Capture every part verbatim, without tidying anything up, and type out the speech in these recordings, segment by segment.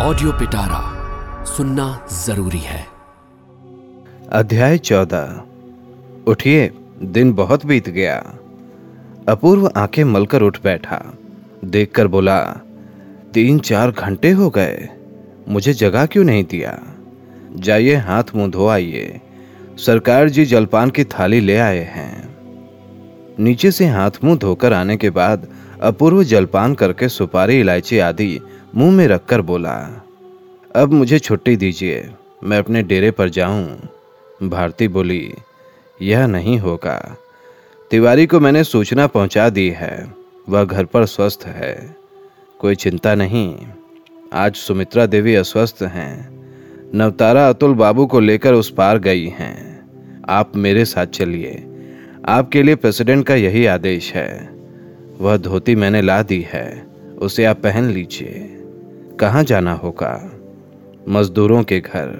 Audio पिटारा सुनना जरूरी है। अध्याय चौदह। उठिए, दिन बहुत बीत गया। अपूर्व आंखें मलकर उठ बैठा। देखकर बोला, तीन चार घंटे हो गए, मुझे जगा क्यों नहीं दिया? जाइए हाथ मुंह धो आइए, सरकार जी जलपान की थाली ले आए हैं। नीचे से हाथ मुंह धोकर आने के बाद अपूर्व जलपान करके सुपारी इलायची आदि मुंह में रखकर बोला, अब मुझे छुट्टी दीजिए, मैं अपने डेरे पर जाऊं। भारती बोली, यह नहीं होगा, तिवारी को मैंने सूचना पहुंचा दी है, वह घर पर स्वस्थ है। कोई चिंता नहीं, आज सुमित्रा देवी अस्वस्थ हैं, नवतारा अतुल बाबू को लेकर उस पार गई हैं, आप मेरे साथ चलिए, आपके लिए प्रेसिडेंट का यही आदेश है। वह धोती मैंने ला दी है, उसे आप पहन लीजिए। कहाँ जाना होगा? मजदूरों के घर,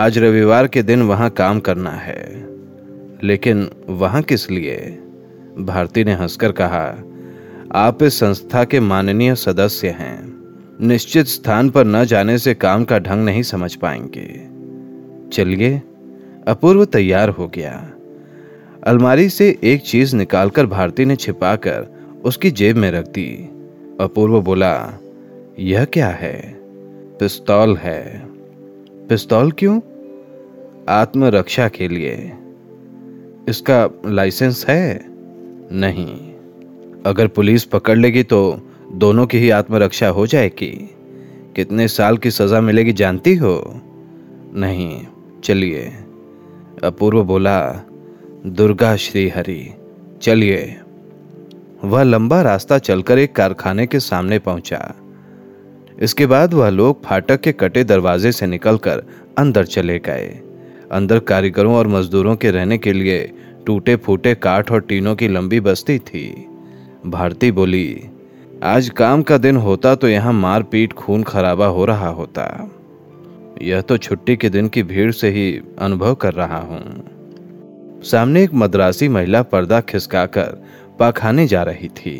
आज रविवार के दिन वहाँ काम करना है। लेकिन वहाँ किस लिए? भारती ने हंसकर कहा, आप इस संस्था के माननीय सदस्य हैं, निश्चित स्थान पर न जाने से काम का ढंग नहीं समझ पाएंगे। चलिए। अपूर्व तैयार हो गया। अलमारी से एक चीज निकालकर भारती ने छिपाकर उसकी जेब में रख दी। अपूर्व बोला, यह क्या है? पिस्तौल है। पिस्तौल क्यों? आत्मरक्षा के लिए। इसका लाइसेंस है? नहीं। अगर पुलिस पकड़ लेगी तो दोनों की ही आत्मरक्षा हो जाएगी। कितने साल की सजा मिलेगी जानती हो? नहीं। चलिए। अपूर्व बोला, दुर्गा श्री हरि, चलिए। वह लंबा रास्ता चलकर एक कारखाने के सामने पहुंचा। इसके बाद वह लोग फाटक के कटे दरवाजे से निकलकर अंदर चले गए। अंदर कारीगरों और मजदूरों के रहने के लिए टूटे फूटे काठ और टीनों की लंबी बस्ती थी। भारती बोली, आज काम का दिन होता तो यहाँ मारपीट खून खराबा हो रहा होता, यह तो छुट्टी के दिन की भीड़ से ही अनुभव कर रहा हूँ। सामने एक मद्रासी महिला पर्दा खिसकाकर पाखाने जा रही थी।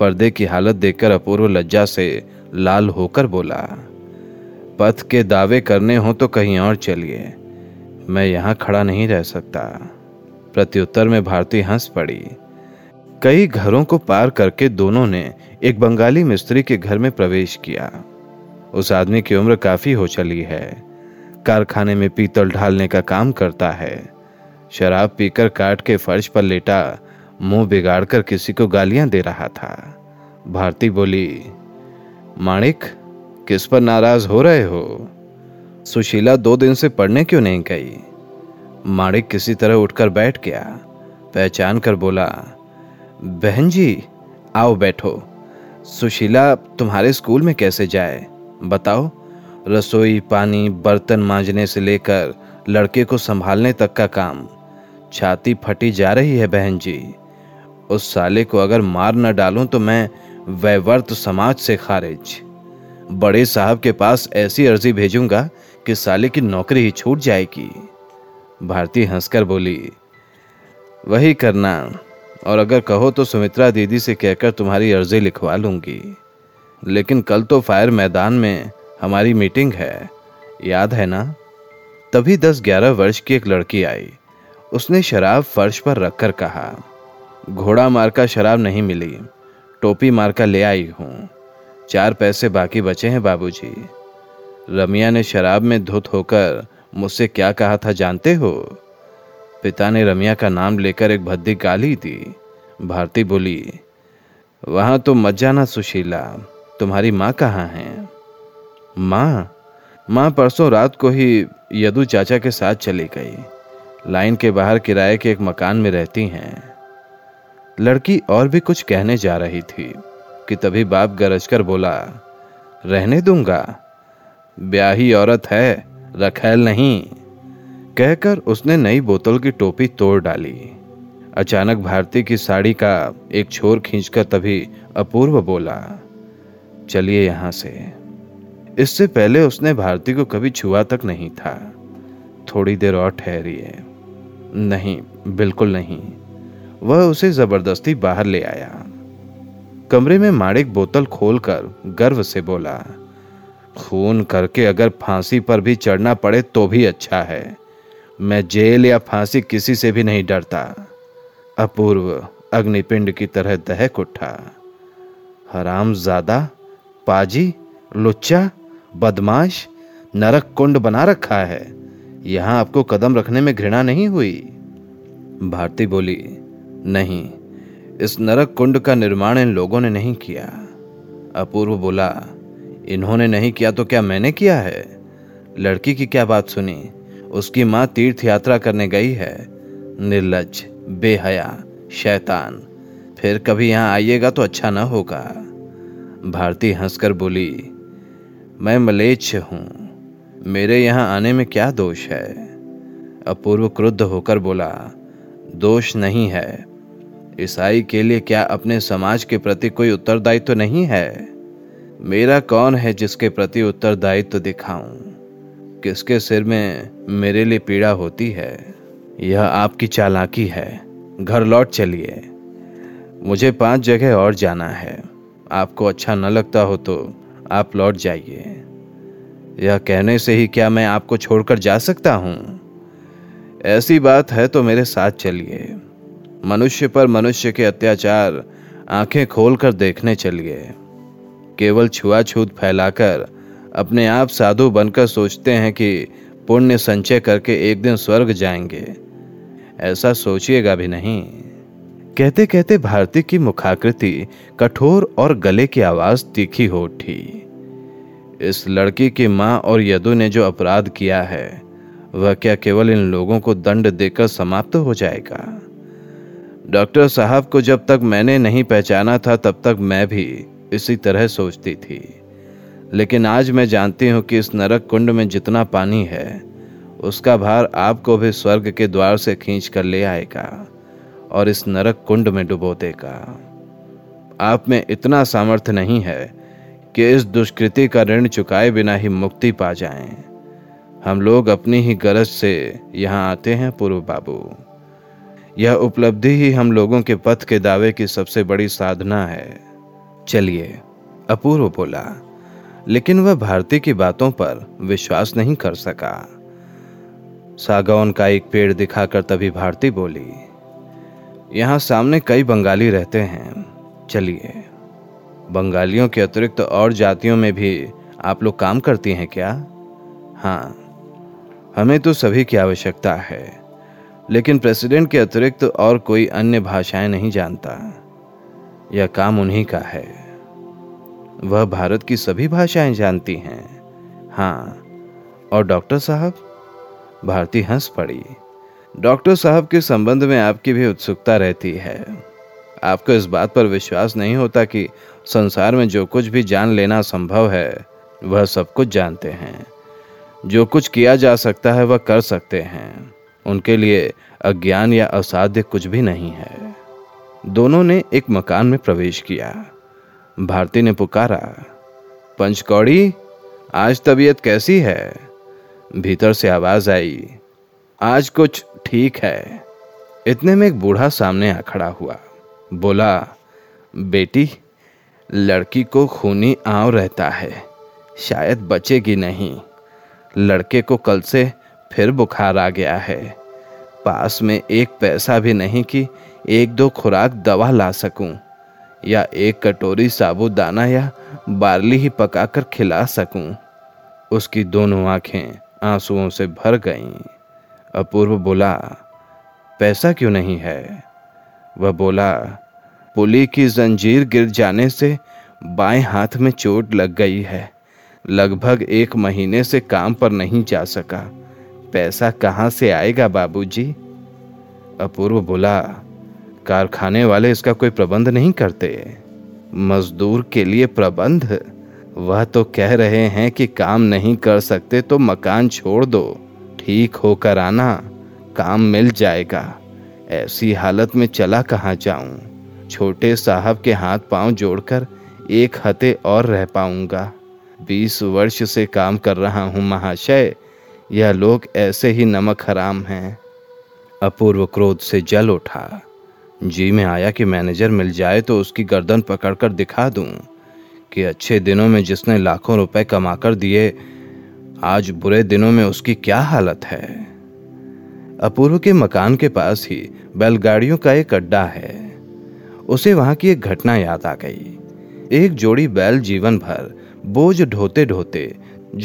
पर्दे की हालत देखकर अपूर्व लज्जा से लाल होकर बोला, पथ के दावे करने हो तो कहीं और चलिए, मैं यहाँ खड़ा नहीं रह सकता। प्रत्युत्तर में भारती हंस पड़ी। कई घरों को पार करके दोनों ने एक बंगाली मिस्त्री के घर में प्रवेश किया। उस आदमी की उम्र काफी हो चली है, कारखाने में पीतल ढालने का काम करता है। शराब पीकर काट के फर्श पर लेटा मुंह बिगाड़कर किसी को गालियां दे रहा था। भारती बोली, माणिक, किस पर नाराज हो रहे हो? सुशीला दो दिन से पढ़ने क्यों नहीं गई? माणिक किसी तरह उठकर बैठ गया। पहचान कर बोला, बहन जी आओ बैठो। सुशीला तुम्हारे स्कूल में कैसे जाए बताओ? रसोई पानी बर्तन मांजने से लेकर लड़के को संभालने तक का काम। छाती फटी जा रही है बहन जी, उस साले को अगर मार न डालूं तो मैं वैवर्त समाज से खारिज। बड़े साहब के पास ऐसी अर्जी भेजूंगा कि साले की नौकरी ही छूट जाएगी। भारती हंसकर बोली, वही करना, और अगर कहो तो सुमित्रा दीदी से कहकर तुम्हारी अर्जी लिखवा लूंगी। लेकिन कल तो फायर मैदान में हमारी मीटिंग है, याद है ना? तभी दस ग्यारह वर्ष की एक लड़की आई। उसने शराब फर्श पर रखकर कहा, घोड़ा मार का शराब नहीं मिली, टोपी मार का ले आई हूँ, चार पैसे बाकी बचे हैं बाबूजी। रमिया ने शराब में धुत होकर मुझसे क्या कहा था जानते हो? पिता ने रमिया का नाम लेकर एक भद्दी गाली दी। भारती बोली, वहाँ तो मत जाना सुशीला, तुम्हारी माँ कहाँ है? माँ माँ परसों रात को ही यदु चाचा के साथ चली गई, लाइन के बाहर किराए के एक मकान में रहती हैं। लड़की और भी कुछ कहने जा रही थी कि तभी बाप गरजकर बोला, रहने दूंगा, ब्याही औरत है, रखैल नहीं। कहकर उसने नई बोतल की टोपी तोड़ डाली। अचानक भारती की साड़ी का एक छोर खींचकर तभी अपूर्व बोला, चलिए यहाँ से। इससे पहले उसने भारती को कभी छुआ तक नहीं था। थोड़ी देर और ठहरिए। नहीं, बिल्कुल नहीं। वह उसे जबरदस्ती बाहर ले आया। कमरे में माणिक बोतल खोलकर गर्व से बोला, खून करके अगर फांसी पर भी चढ़ना पड़े तो भी अच्छा है। मैं जेल या फांसी किसी से भी नहीं डरता। अपूर्व अग्निपिंड की तरह दहक उठा। हरामजादा, पाजी, लुच्चा, बदमाश, नरक कुंड बना रखा है। यहाँ आपको कदम रखने में घृणा नहीं हुई? भारती बोली, नहीं, इस नरक कुंड का निर्माण इन लोगों ने नहीं किया। अपूर्व बोला, इन्होंने नहीं किया तो क्या मैंने किया है? लड़की की क्या बात सुनी? उसकी माँ तीर्थ यात्रा करने गई है। निर्लज्ज, बेहया, शैतान, फिर कभी यहाँ आइएगा तो अच्छा ना होगा। भारती हंसकर बोली, मैं मलेच्छ हूँ, मेरे यहाँ आने में क्या दोष है? अपूर्व क्रुद्ध होकर बोला, दोष नहीं है। ईसाई के लिए क्या अपने समाज के प्रति कोई उत्तरदायित्व तो नहीं है? मेरा कौन है जिसके प्रति उत्तरदायित्व तो दिखाऊं? किसके सिर में मेरे लिए पीड़ा होती है? यह आपकी चालाकी है। घर लौट चलिए, मुझे पांच जगह और जाना है। आपको अच्छा न लगता हो तो आप लौट जाइए। यह कहने से ही क्या मैं आपको छोड़कर जा सकता हूँ? ऐसी बात है तो मेरे साथ चलिए। मनुष्य पर मनुष्य के अत्याचार आंखें खोलकर देखने चलिए। केवल छुआछूत फैलाकर अपने आप साधु बनकर सोचते हैं कि पुण्य संचय करके एक दिन स्वर्ग जाएंगे, ऐसा सोचिएगा भी नहीं। कहते कहते भारती की मुखाकृति कठोर और गले की आवाज़ तीखी हो उठी। इस लड़की की माँ और यदु ने जो अपराध किया है वह क्या केवल इन लोगों को दंड देकर समाप्त हो जाएगा? डॉक्टर साहब को जब तक मैंने नहीं पहचाना था तब तक मैं भी इसी तरह सोचती थी, लेकिन आज मैं जानती हूँ कि इस नरक कुंड में जितना पानी है उसका भार आपको भी स्वर्ग के द्वार से खींच कर ले आएगा और इस नरक कुंड में डुबो देगा। आप में इतना सामर्थ्य नहीं है कि इस दुष्कृति का ऋण चुकाए बिना ही मुक्ति पा जाएं। हम लोग अपनी ही गरज से यहाँ आते हैं पूर्व बाबू। यह उपलब्धि ही हम लोगों के पथ के दावे की सबसे बड़ी साधना है। चलिए, अपूर्व बोला, लेकिन वह भारती की बातों पर विश्वास नहीं कर सका। सागौन का एक पेड़ दिखाकर तभी भारती बोली, यहाँ सामने कई बंगाली रहते हैं, चलिए। बंगालियों के अतिरिक्त और जातियों में भी आप लोग काम करती हैं क्या? हाँ, हमें तो सभी की आवश्यकता है, लेकिन प्रेसिडेंट के अतिरिक्त और कोई अन्य भाषाएं नहीं जानता। यह काम उन्हीं का है। वह भारत की सभी भाषाएं जानती हैं। हाँ, और डॉक्टर साहब? भारती हंस पड़ी। डॉक्टर साहब के संबंध में आपकी भी उत्सुकता रहती है। आपको इस बात पर विश्वास नहीं होता कि संसार में जो कुछ भी जान लेना संभव है वह सब कुछ जानते हैं। जो कुछ किया जा सकता है वह कर सकते हैं। उनके लिए अज्ञान या असाध्य कुछ भी नहीं है। दोनों ने एक मकान में प्रवेश किया। भारती ने पुकारा, पंचकोड़ी, आज तबीयत कैसी है? भीतर से आवाज आई, आज कुछ ठीक है। इतने में एक बूढ़ा सामने आ खड़ा हुआ। बोला, बेटी, लड़की को खूनी आंव रहता है, शायद बचेगी नहीं। लड़के को कल से फिर बुखार आ गया है। पास में एक पैसा भी नहीं कि एक दो खुराक दवा ला सकूं या एक कटोरी साबूदाना या बार्ली ही पकाकर खिला सकूं। उसकी दोनों आंखें आंसुओं से भर गईं। अपूर्व बोला, पैसा क्यों नहीं है? वह बोला, पुली की जंजीर गिर जाने से बाएं हाथ में चोट लग गई है। लगभग एक महीने से काम पर नहीं जा सका। पैसा कहाँ से आएगा बाबूजी? अपूर्व बोला, कारखाने वाले इसका कोई प्रबंध नहीं करते। मजदूर के लिए प्रबंध? वह तो कह रहे हैं कि काम नहीं कर सकते तो मकान छोड़ दो, ठीक होकर आना, काम मिल जाएगा। ऐसी हालत में चला कहाँ जाऊं? छोटे साहब के हाथ पांव जोड़कर एक हते और रह पाऊंगा। बीस वर्ष से काम कर रहा हूं महाशय, यह लोग ऐसे ही नमक हराम हैं। अपूर्व क्रोध से जल उठा। जी में आया कि मैनेजर मिल जाए तो उसकी गर्दन पकड़कर दिखा दूं कि अच्छे दिनों में जिसने लाखों रुपए कमाकर दिए, आज बुरे दिनों में उसकी क्या हालत है। अपूर्व के मकान के पास ही बैलगाड़ियों का एक अड्डा है। उसे वहां की एक घटना याद आ गई। एक जोड़ी बैल जीवन भर बोझ ढोते ढोते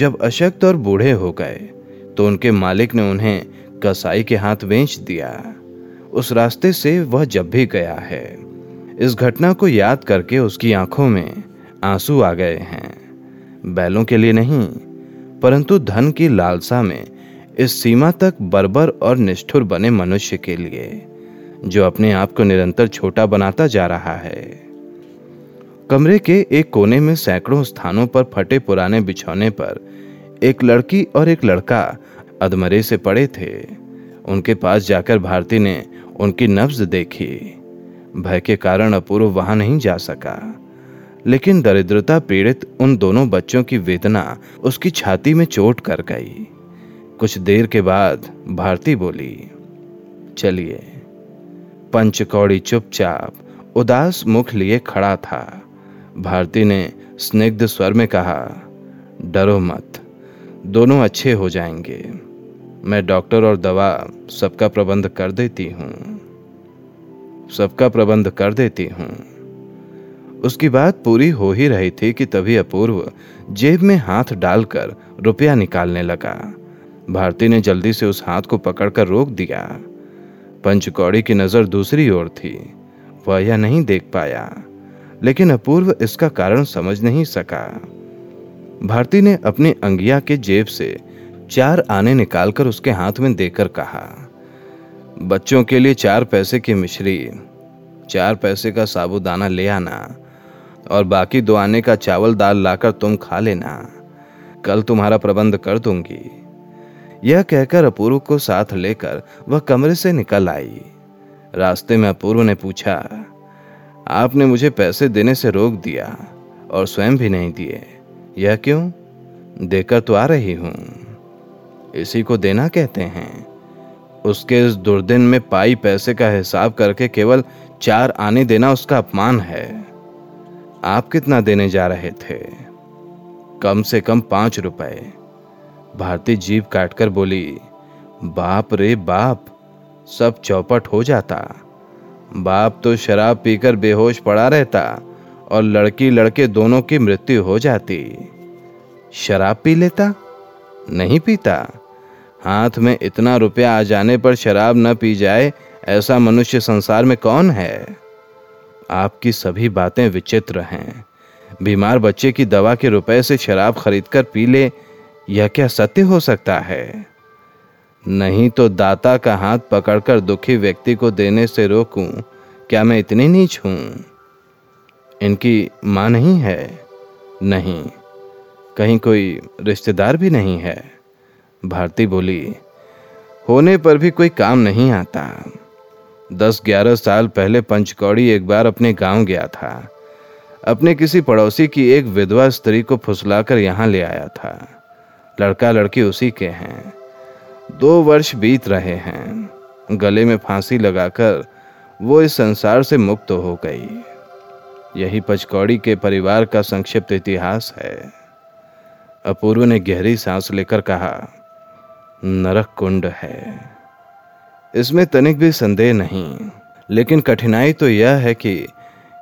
जब अशक्त और बूढ़े हो गए तो उनके मालिक ने उन्हें कसाई के हाथ बेच दिया। उस रास्ते से वह जब भी गया है, इस घटना को याद करके उसकी आंखों में आंसू आ गए हैं। बैलों के लिए नहीं, परंतु धन की लालसा में इस सीमा तक बर्बर और निष्ठुर बने मनुष्य के लिए, जो अपने आप को निरंतर छोटा बनाता जा रहा है। कमरे के एक कोने में सैकड़ों स्थानों पर फटे पुराने बिछौने पर एक लड़की और एक लड़का अधमरे से पड़े थे। उनके पास जाकर भारती ने उनकी नब्ज देखी। भय के कारण अपूर्व वहां नहीं जा सका, लेकिन दरिद्रता पीड़ित उन दोनों बच्चों की वेदना उसकी छाती में चोट कर गई। कुछ देर के बाद भारती बोली, चलिए। पंचकोड़ी चुपचाप उदास मुख लिए खड़ा था। भारती ने स्निग्ध स्वर में कहा, डरो मत, दोनों अच्छे हो जाएंगे। मैं डॉक्टर और दवा सबका प्रबंध कर देती हूँ सबका प्रबंध कर देती हूँ। उसकी बात पूरी हो ही रही थी कि तभी अपूर्व जेब में हाथ डालकर रुपया निकालने लगा। भारती ने जल्दी से उस हाथ को पकड़कर रोक दिया। पंचकोड़ी की नज़र दूसरी ओर थी, वह यह नहीं देख पाया, लेकिन अपूर्व इसका कारण समझ नहीं सका। भारती ने अपनी अंगिया के जेब से चार आने निकालकर उसके हाथ में देकर कहा, बच्चों के लिए चार पैसे की मिश्री, चार पैसे का साबुदाना ले आना और बाकी दो आने का चावल दाल लाकर तुम खा लेना। कल तुम्हारा प्रबंध कर दूंगी। यह कहकर अपूर्व को साथ लेकर वह कमरे से निकल आई। रास्ते में अपूर्व ने पूछा, आपने मुझे पैसे देने से रोक दिया और स्वयं भी नहीं दिए, यह क्यों? देकर तो आ रही हूं। इसी को देना कहते हैं। उसके इस दुर्दिन में पाई पैसे का हिसाब करके केवल चार आने देना उसका अपमान है। आप कितना देने जा रहे थे? कम से कम पांच रुपए। भारती जीभ काटकर बोली, बाप रे बाप, सब चौपट हो जाता। बाप तो शराब पीकर बेहोश पड़ा रहता और लड़की लड़के दोनों की मृत्यु हो जाती। शराब पी लेता? नहीं पीता। हाथ में इतना रुपया आ जाने पर शराब न पी जाए, ऐसा मनुष्य संसार में कौन है? आपकी सभी बातें विचित्र हैं। बीमार बच्चे की दवा के रुपए से शराब खरीदकर पी ले, यह क्या सत्य हो सकता है? नहीं तो दाता का हाथ पकड़कर दुखी व्यक्ति को देने से रोकूं, क्या मैं इतनी नीच हूं? इनकी माँ नहीं है? नहीं। कहीं कोई रिश्तेदार भी नहीं है? भारती बोली, होने पर भी कोई काम नहीं आता। दस ग्यारह साल पहले पंचकोड़ी एक बार अपने गांव गया था। अपने किसी पड़ोसी की एक विधवा स्त्री को फुसलाकर यहाँ ले आया था। लड़का लड़की उसी के हैं। दो वर्ष बीत रहे हैं। गले में फांसी लगाकर वो इस संसार से मुक्त हो गई। यही पंचकोड़ी के परिवार का संक्षिप्त इतिहास है। अपूर्व ने गहरी सांस लेकर कहा, नरक कुंड है, इसमें तनिक भी संदेह नहीं। लेकिन कठिनाई तो यह है कि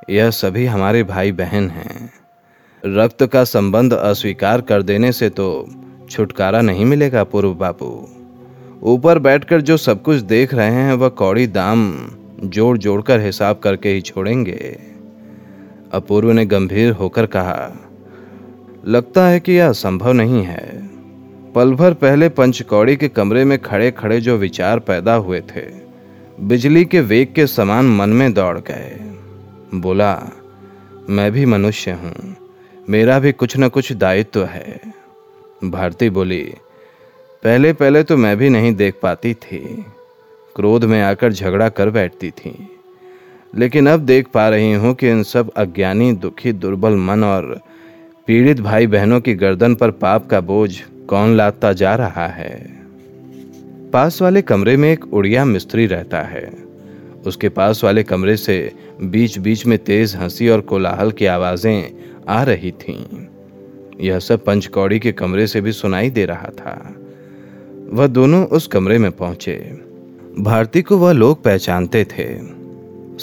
यह सभी हमारे भाई बहन हैं। रक्त का संबंध अस्वीकार कर देने से तो छुटकारा नहीं मिलेगा अपूर्व बाबू। ऊपर बैठकर जो सब कुछ देख रहे हैं वह कौड़ी दाम जोड़ जोड़ कर हिसाब करके ही छोड़ेंगे। अपूर्व ने गंभीर होकर कहा, लगता है कि यह असंभव नहीं है। पल भर पहले पंचकोड़ी के कमरे में खड़े खड़े जो विचार पैदा हुए थे, बिजली के वेग के समान मन में दौड़ गए। बोला, मैं भी मनुष्य हूँ, मेरा भी कुछ न कुछ दायित्व है। भारती बोली, पहले पहले तो मैं भी नहीं देख पाती थी, क्रोध में आकर झगड़ा कर बैठती थी, लेकिन अब देख पा रही हूँ कि इन सब अज्ञानी दुखी दुर्बल मन और पीड़ित भाई बहनों की गर्दन पर पाप का बोझ कौन लादता जा रहा है। पास वाले कमरे में एक उड़िया मिस्त्री रहता है। उसके पास वाले कमरे से बीच बीच में तेज हंसी और कोलाहल की आवाजें आ रही थीं। यह सब पंचकोड़ी के कमरे से भी सुनाई दे रहा था। वह दोनों उस कमरे में पहुंचे। भारती को वह लोग पहचानते थे।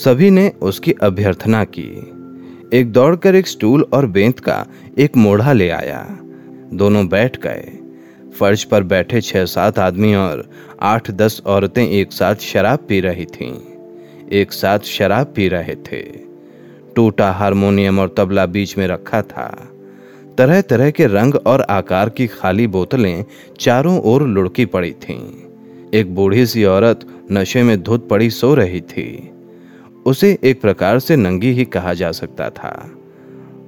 सभी ने उसकी अभ्यर्थना की। एक दौड़कर एक स्टूल और बेंत का एक मोढ़ा ले आया। दोनों बैठ गए। फर्श पर बैठे छह सात आदमी और आठ दस औरतें एक साथ शराब पी रही थीं। एक साथ शराब पी रहे थे। टूटा हारमोनियम और तबला बीच में रखा था। तरह तरह के रंग और आकार की खाली बोतलें चारों ओर लुढ़की पड़ी थीं। एक बूढ़ी सी औरत नशे में धुत पड़ी सो रही थी। उसे एक प्रकार से नंगी ही कहा जा सकता था।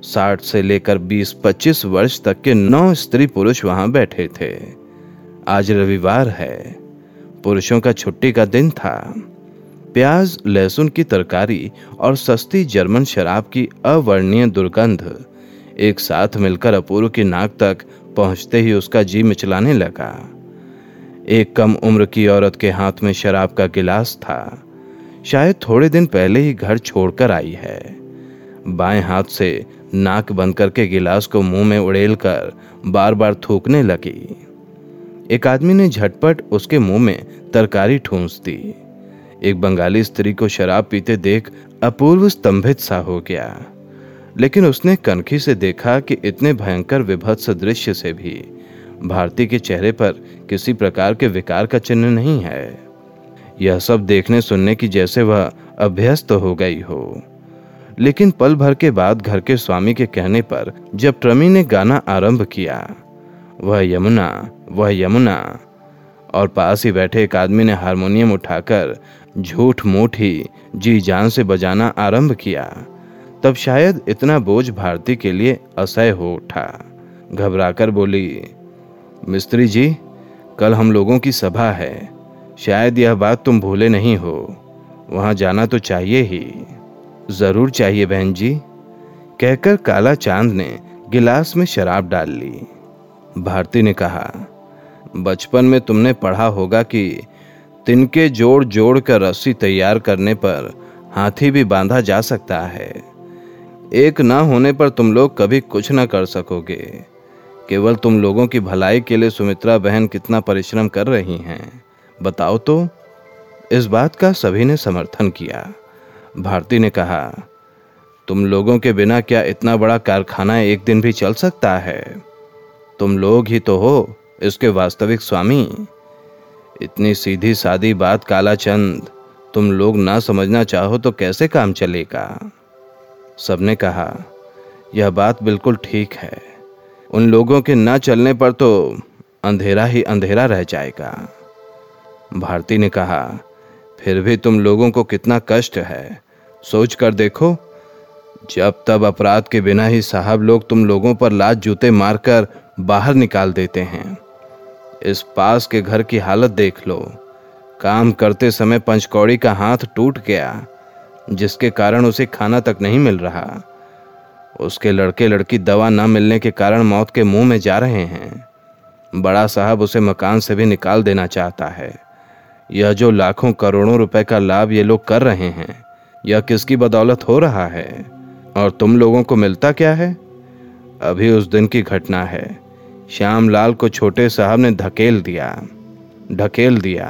साठ से लेकर बीस पच्चीस वर्ष तक के नौ स्त्री पुरुष वहां बैठे थे। आज रविवार है। पुरुषों का छुट्टी का दिन था। प्याज लहसुन की तरकारी और सस्ती जर्मन शराब की अवर्णनीय दुर्गंध एक साथ मिलकर अपूर्व की नाक तक पहुंचते ही उसका जी मिचलाने लगा। एक कम उम्र की औरत के हाथ में शराब का गिलास था। शायद थोड़े दिन पहले ही घर छोड़कर आई है। बाएं हाथ से नाक बंद करके गिलास को मुंह में उड़ेलकर बार बार थूकने लगी। एक आदमी ने झटपट उसके मुंह में तरकारी ठूंस दी। एक बंगाली स्त्री को शराब पीते देख अपूर्व स्तंभित सा हो गया। लेकिन उसने कनखी से देखा कि इतने भयंकर विभत्स दृश्य से भी भारती के चेहरे पर किसी प्रकार के विकार का चिन्ह नहीं है। यह सब देखने सुनने की जैसे वह अभ्यस्त हो गई हो। लेकिन पल भर के बाद घर के स्वामी के कहने पर जब ट्रमी ने गाना आरंभ किया, वह यमुना वह यमुना, और पास ही बैठे एक आदमी ने हारमोनियम उठाकर झूठ मूठ ही जी जान से बजाना आरंभ किया, तब शायद इतना बोझ भारती के लिए असह्य हो उठा। घबराकर बोली, मिस्त्री जी, कल हम लोगों की सभा है। शायद यह बात तुम भूले नहीं हो। वहां जाना तो चाहिए ही। जरूर चाहिए बहन जी, कहकर काला चांद ने गिलास में शराब डाल ली। भारती ने कहा, बचपन में तुमने पढ़ा होगा कि तिनके जोड़ जोड़ कर रस्सी तैयार करने पर हाथी भी बांधा जा सकता है। एक ना होने पर तुम लोग कभी कुछ ना कर सकोगे। केवल तुम लोगों की भलाई के लिए सुमित्रा बहन कितना परिश्रम कर रही हैं, बताओ तो। इस बात का सभी ने समर्थन किया। भारती ने कहा, तुम लोगों के बिना क्या इतना बड़ा कारखाना एक दिन भी चल सकता है? तुम लोग ही तो हो इसके वास्तविक स्वामी। इतनी सीधी सादी बात कालाचंद, तुम लोग ना समझना चाहो तो कैसे काम चलेगा? सबने कहा, यह बात बिल्कुल ठीक है। उन लोगों के ना चलने पर तो अंधेरा ही अंधेरा रह जाएगा। भारती ने कहा, फिर भी तुम लोगों को कितना कष्ट है, सोच कर देखो। जब तब अपराध के बिना ही साहब लोग तुम लोगों पर लात जूते मारकर बाहर निकाल देते हैं। इस पास के घर की हालत देख लो। काम करते समय पंचकोड़ी का हाथ टूट गया, जिसके कारण उसे खाना तक नहीं मिल रहा। उसके लड़के लड़की दवा न मिलने के कारण मौत के मुंह में जा रहे हैं। बड़ा साहब उसे मकान से भी निकाल देना चाहता है। यह जो लाखों करोड़ों रुपए का लाभ ये लोग कर रहे हैं, यह किसकी बदौलत हो रहा है? और तुम लोगों को मिलता क्या है? अभी उस दिन की घटना है। श्याम लाल को छोटे साहब ने धकेल दिया ढकेल दिया।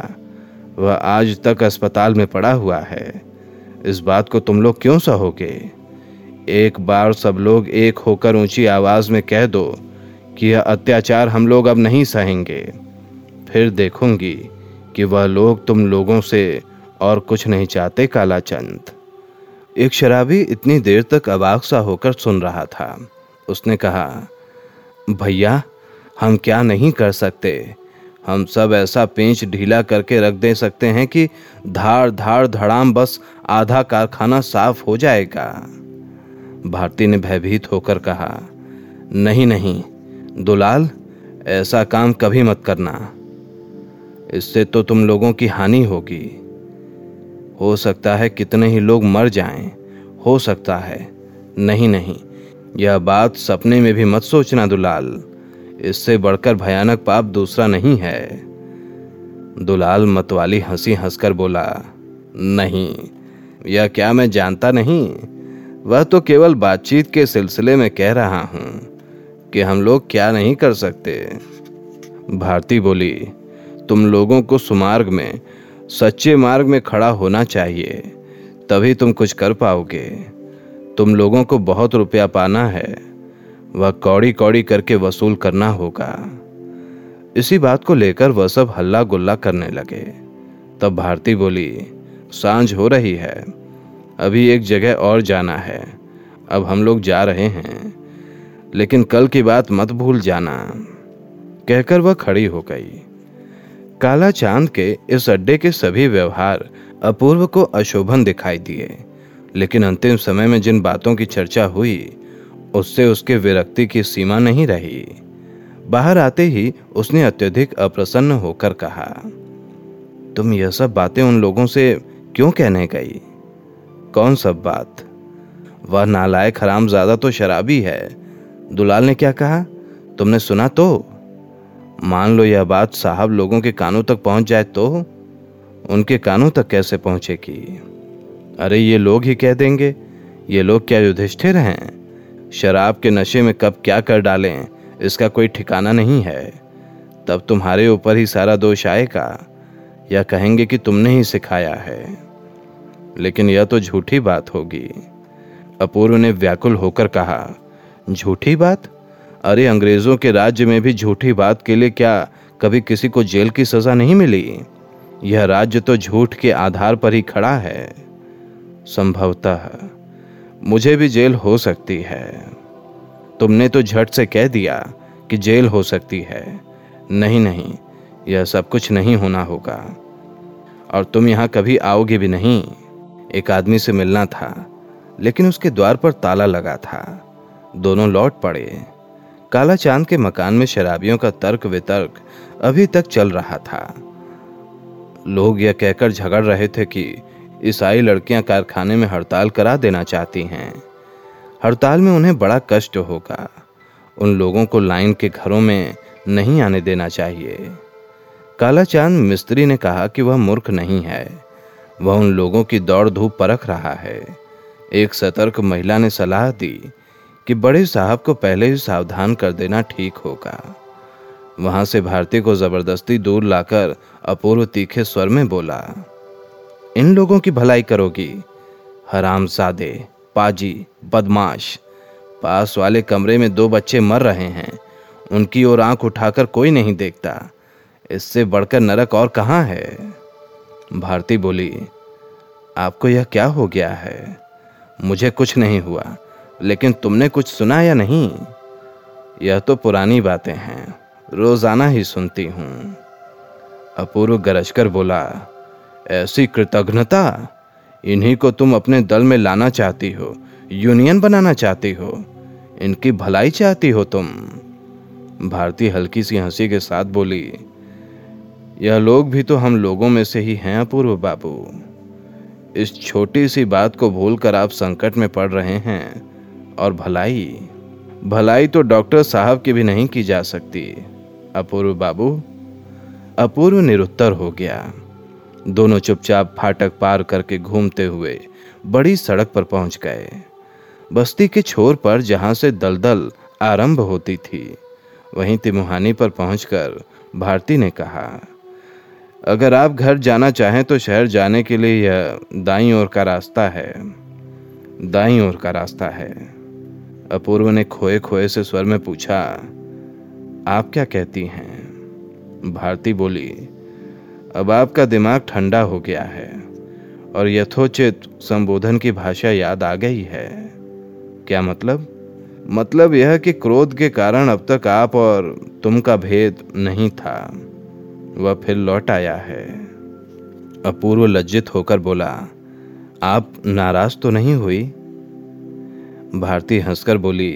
वह आज तक अस्पताल में पड़ा हुआ है। इस बात को तुम लोग क्यों सहोगे? एक बार सब लोग एक होकर ऊंची आवाज़ में कह दो कि यह अत्याचार हम लोग अब नहीं सहेंगे। फिर देखूंगी कि वह लोग तुम लोगों से और कुछ नहीं चाहते। कालाचंद, एक शराबी, इतनी देर तक अवाक सा होकर सुन रहा था। उसने कहा, भैया, हम क्या नहीं कर सकते। हम सब ऐसा पेंच ढीला करके रख दे सकते हैं कि धार धार धड़ाम बस आधा कारखाना साफ हो जाएगा। भारती ने भयभीत होकर कहा, नहीं नहीं दुलाल, ऐसा काम कभी मत करना। इससे तो तुम लोगों की हानि होगी। हो सकता है कितने ही लोग मर जाएं, हो सकता है। नहीं नहीं, यह बात सपने में भी मत सोचना दुलाल। इससे बढ़कर भयानक पाप दूसरा नहीं है। दुलाल मतवाली हंसी हंसकर बोला, नहीं, यह क्या मैं जानता नहीं। वह तो केवल बातचीत के सिलसिले में कह रहा हूँ कि हम लोग क्या नहीं कर सकते। भारती बोली, तुम लोगों को सुमार्ग में, सच्चे मार्ग में खड़ा होना चाहिए, तभी तुम कुछ कर पाओगे। तुम लोगों को बहुत रुपया पाना है, वह कौड़ी कौड़ी करके वसूल करना होगा। इसी बात को लेकर वह सब हल्ला गुल्ला करने लगे। तब भारती बोली, सांझ हो रही है, अभी एक जगह और जाना है, अब हम लोग जा रहे हैं, लेकिन कल की बात मत भूल जाना। कहकर वह खड़ी हो गई। काला चांद के इस अड्डे के सभी व्यवहार अपूर्व को अशोभन दिखाई दिए, लेकिन अंतिम समय में जिन बातों की चर्चा हुई उससे उसके विरक्ति की सीमा नहीं रही। बाहर आते ही उसने अत्यधिक अप्रसन्न होकर कहा, तुम यह सब बातें उन लोगों से क्यों कहने गई? कौन सब बात? वह नालायक हरामजादा तो शराबी है। दुलाल ने क्या कहा तुमने सुना? तो मान लो यह बात साहब लोगों के कानों तक पहुंच जाए तो? उनके कानों तक कैसे पहुंचेगी? अरे ये लोग ही कह देंगे। ये लोग क्या युधिष्ठिर हैं? शराब के नशे में कब क्या कर डालें इसका कोई ठिकाना नहीं है। तब तुम्हारे ऊपर ही सारा दोष आएगा, या कहेंगे कि तुमने ही सिखाया है। लेकिन यह तो झूठी बात होगी। अपूर्व ने व्याकुल होकर कहा, झूठी बात? अरे अंग्रेजों के राज्य में भी झूठी बात के लिए क्या कभी किसी को जेल की सजा नहीं मिली? यह राज्य तो झूठ के आधार पर ही खड़ा है। संभवतः मुझे भी जेल हो सकती है। तुमने तो झट से कह दिया कि जेल हो सकती है। नहीं नहीं, यह सब कुछ नहीं होना होगा, और तुम यहाँ कभी आओगे भी नहीं। एक आदमी से मिलना था, लेकिन उसके द्वार पर ताला लगा था। दोनों लौट पड़े। काला चांद के मकान में शराबियों का तर्क वितर्क अभी तक चल रहा था। लोग यह कहकर झगड़ रहे थे कि ईसाई लड़कियां कारखाने में हड़ताल करा देना चाहती हैं, हड़ताल में उन्हें बड़ा कष्ट होगा, उन लोगों को लाइन के घरों में नहीं आने देना चाहिए। काला चांद मिस्त्री ने कहा कि वह मूर्ख नहीं है, वह उन लोगों की दौड़ धूप परख रहा है। एक सतर्क महिला ने सलाह दी कि बड़े साहब को पहले ही सावधान कर देना ठीक होगा। वहां से भारती को जबरदस्ती दूर लाकर अपूर्व तीखे स्वर में बोला, इन लोगों की भलाई करोगी? हरामजादे, पाजी, बदमाश। पास वाले कमरे में दो बच्चे मर रहे हैं, उनकी ओर आंख उठाकर कोई नहीं देखता। इससे बढ़कर नरक और कहाँ है? भारती बोली, आपको यह क्या हो गया है? मुझे कुछ नहीं हुआ, लेकिन तुमने कुछ सुना या नहीं? यह तो पुरानी बातें हैं, रोजाना ही सुनती हूँ। अपूर्व गरजकर बोला, ऐसी कृतघ्नता! इन्हीं को तुम अपने दल में लाना चाहती हो, यूनियन बनाना चाहती हो, इनकी भलाई चाहती हो तुम। भारती हल्की सी हंसी के साथ बोली, यह लोग भी तो हम लोगों में से ही हैं अपूर्व बाबू। इस छोटी सी बात को भूलकर आप संकट में पड़ रहे हैं। और भलाई भलाई तो डॉक्टर साहब की भी नहीं की जा सकती अपूर्व बाबू। अपूर्व निरुत्तर हो गया। दोनों चुपचाप फाटक पार करके घूमते हुए बड़ी सड़क पर पहुंच गए। बस्ती के छोर पर जहां से दलदल आरंभ होती थी, वहीं तिमुहानी पर पहुंचकर भारती ने कहा, अगर आप घर जाना चाहें तो शहर जाने के लिए यह दाईं ओर का रास्ता है। दाईं ओर का रास्ता है? अपूर्व ने खोए खोए से स्वर में पूछा, आप क्या कहती हैं? भारती बोली, अब आपका दिमाग ठंडा हो गया है और यथोचित संबोधन की भाषा याद आ गई है। क्या मतलब? मतलब यह कि क्रोध के कारण अब तक आप और तुम का भेद नहीं था, वह फिर लौट आया है। अपूर्व लज्जित होकर बोला, आप नाराज तो नहीं हुई? भारती हंसकर बोली,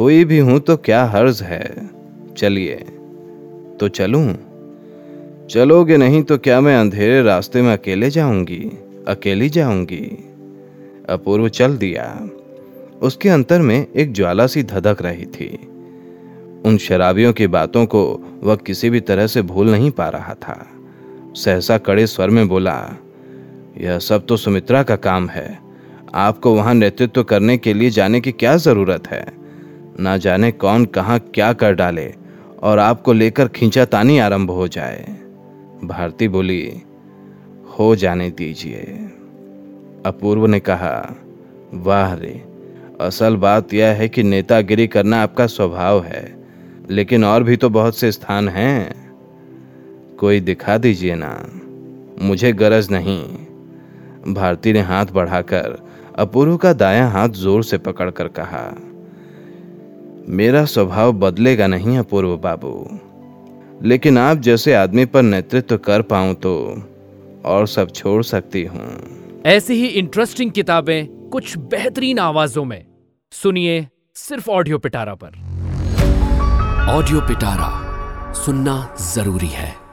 हुई भी हूं तो क्या हर्ज है। चलिए तो चलूं? चलोगे नहीं तो क्या मैं अंधेरे रास्ते में अकेले जाऊंगी, अकेली जाऊंगी? अपूर्व चल दिया। उसके अंतर में एक ज्वाला सी धधक रही थी। उन शराबियों की बातों को वह किसी भी तरह से भूल नहीं पा रहा था। सहसा कड़े स्वर में बोला, यह सब तो सुमित्रा का काम है, आपको वहां नेतृत्व करने के लिए जाने की क्या जरूरत है। ना जाने कौन कहां क्या कर डाले और आपको लेकर खींचातानी आरंभ हो जाए। भारती बोली, हो जाने दीजिए। अपूर्व ने कहा, वाह रे, असल बात यह है कि नेतागिरी करना आपका स्वभाव है, लेकिन और भी तो बहुत से स्थान हैं, कोई दिखा दीजिए ना, मुझे गरज नहीं। भारती ने हाथ बढ़ाकर अपूर्व का दायां हाथ जोर से पकड़कर कहा, मेरा स्वभाव बदलेगा नहीं अपूर्व बाबू, लेकिन आप जैसे आदमी पर नेतृत्व कर पाऊं तो और सब छोड़ सकती हूँ। ऐसी ही इंटरेस्टिंग किताबें कुछ बेहतरीन आवाजों में सुनिए सिर्फ ऑडियो पिटारा पर। ऑडियो पिटारा सुनना जरूरी है।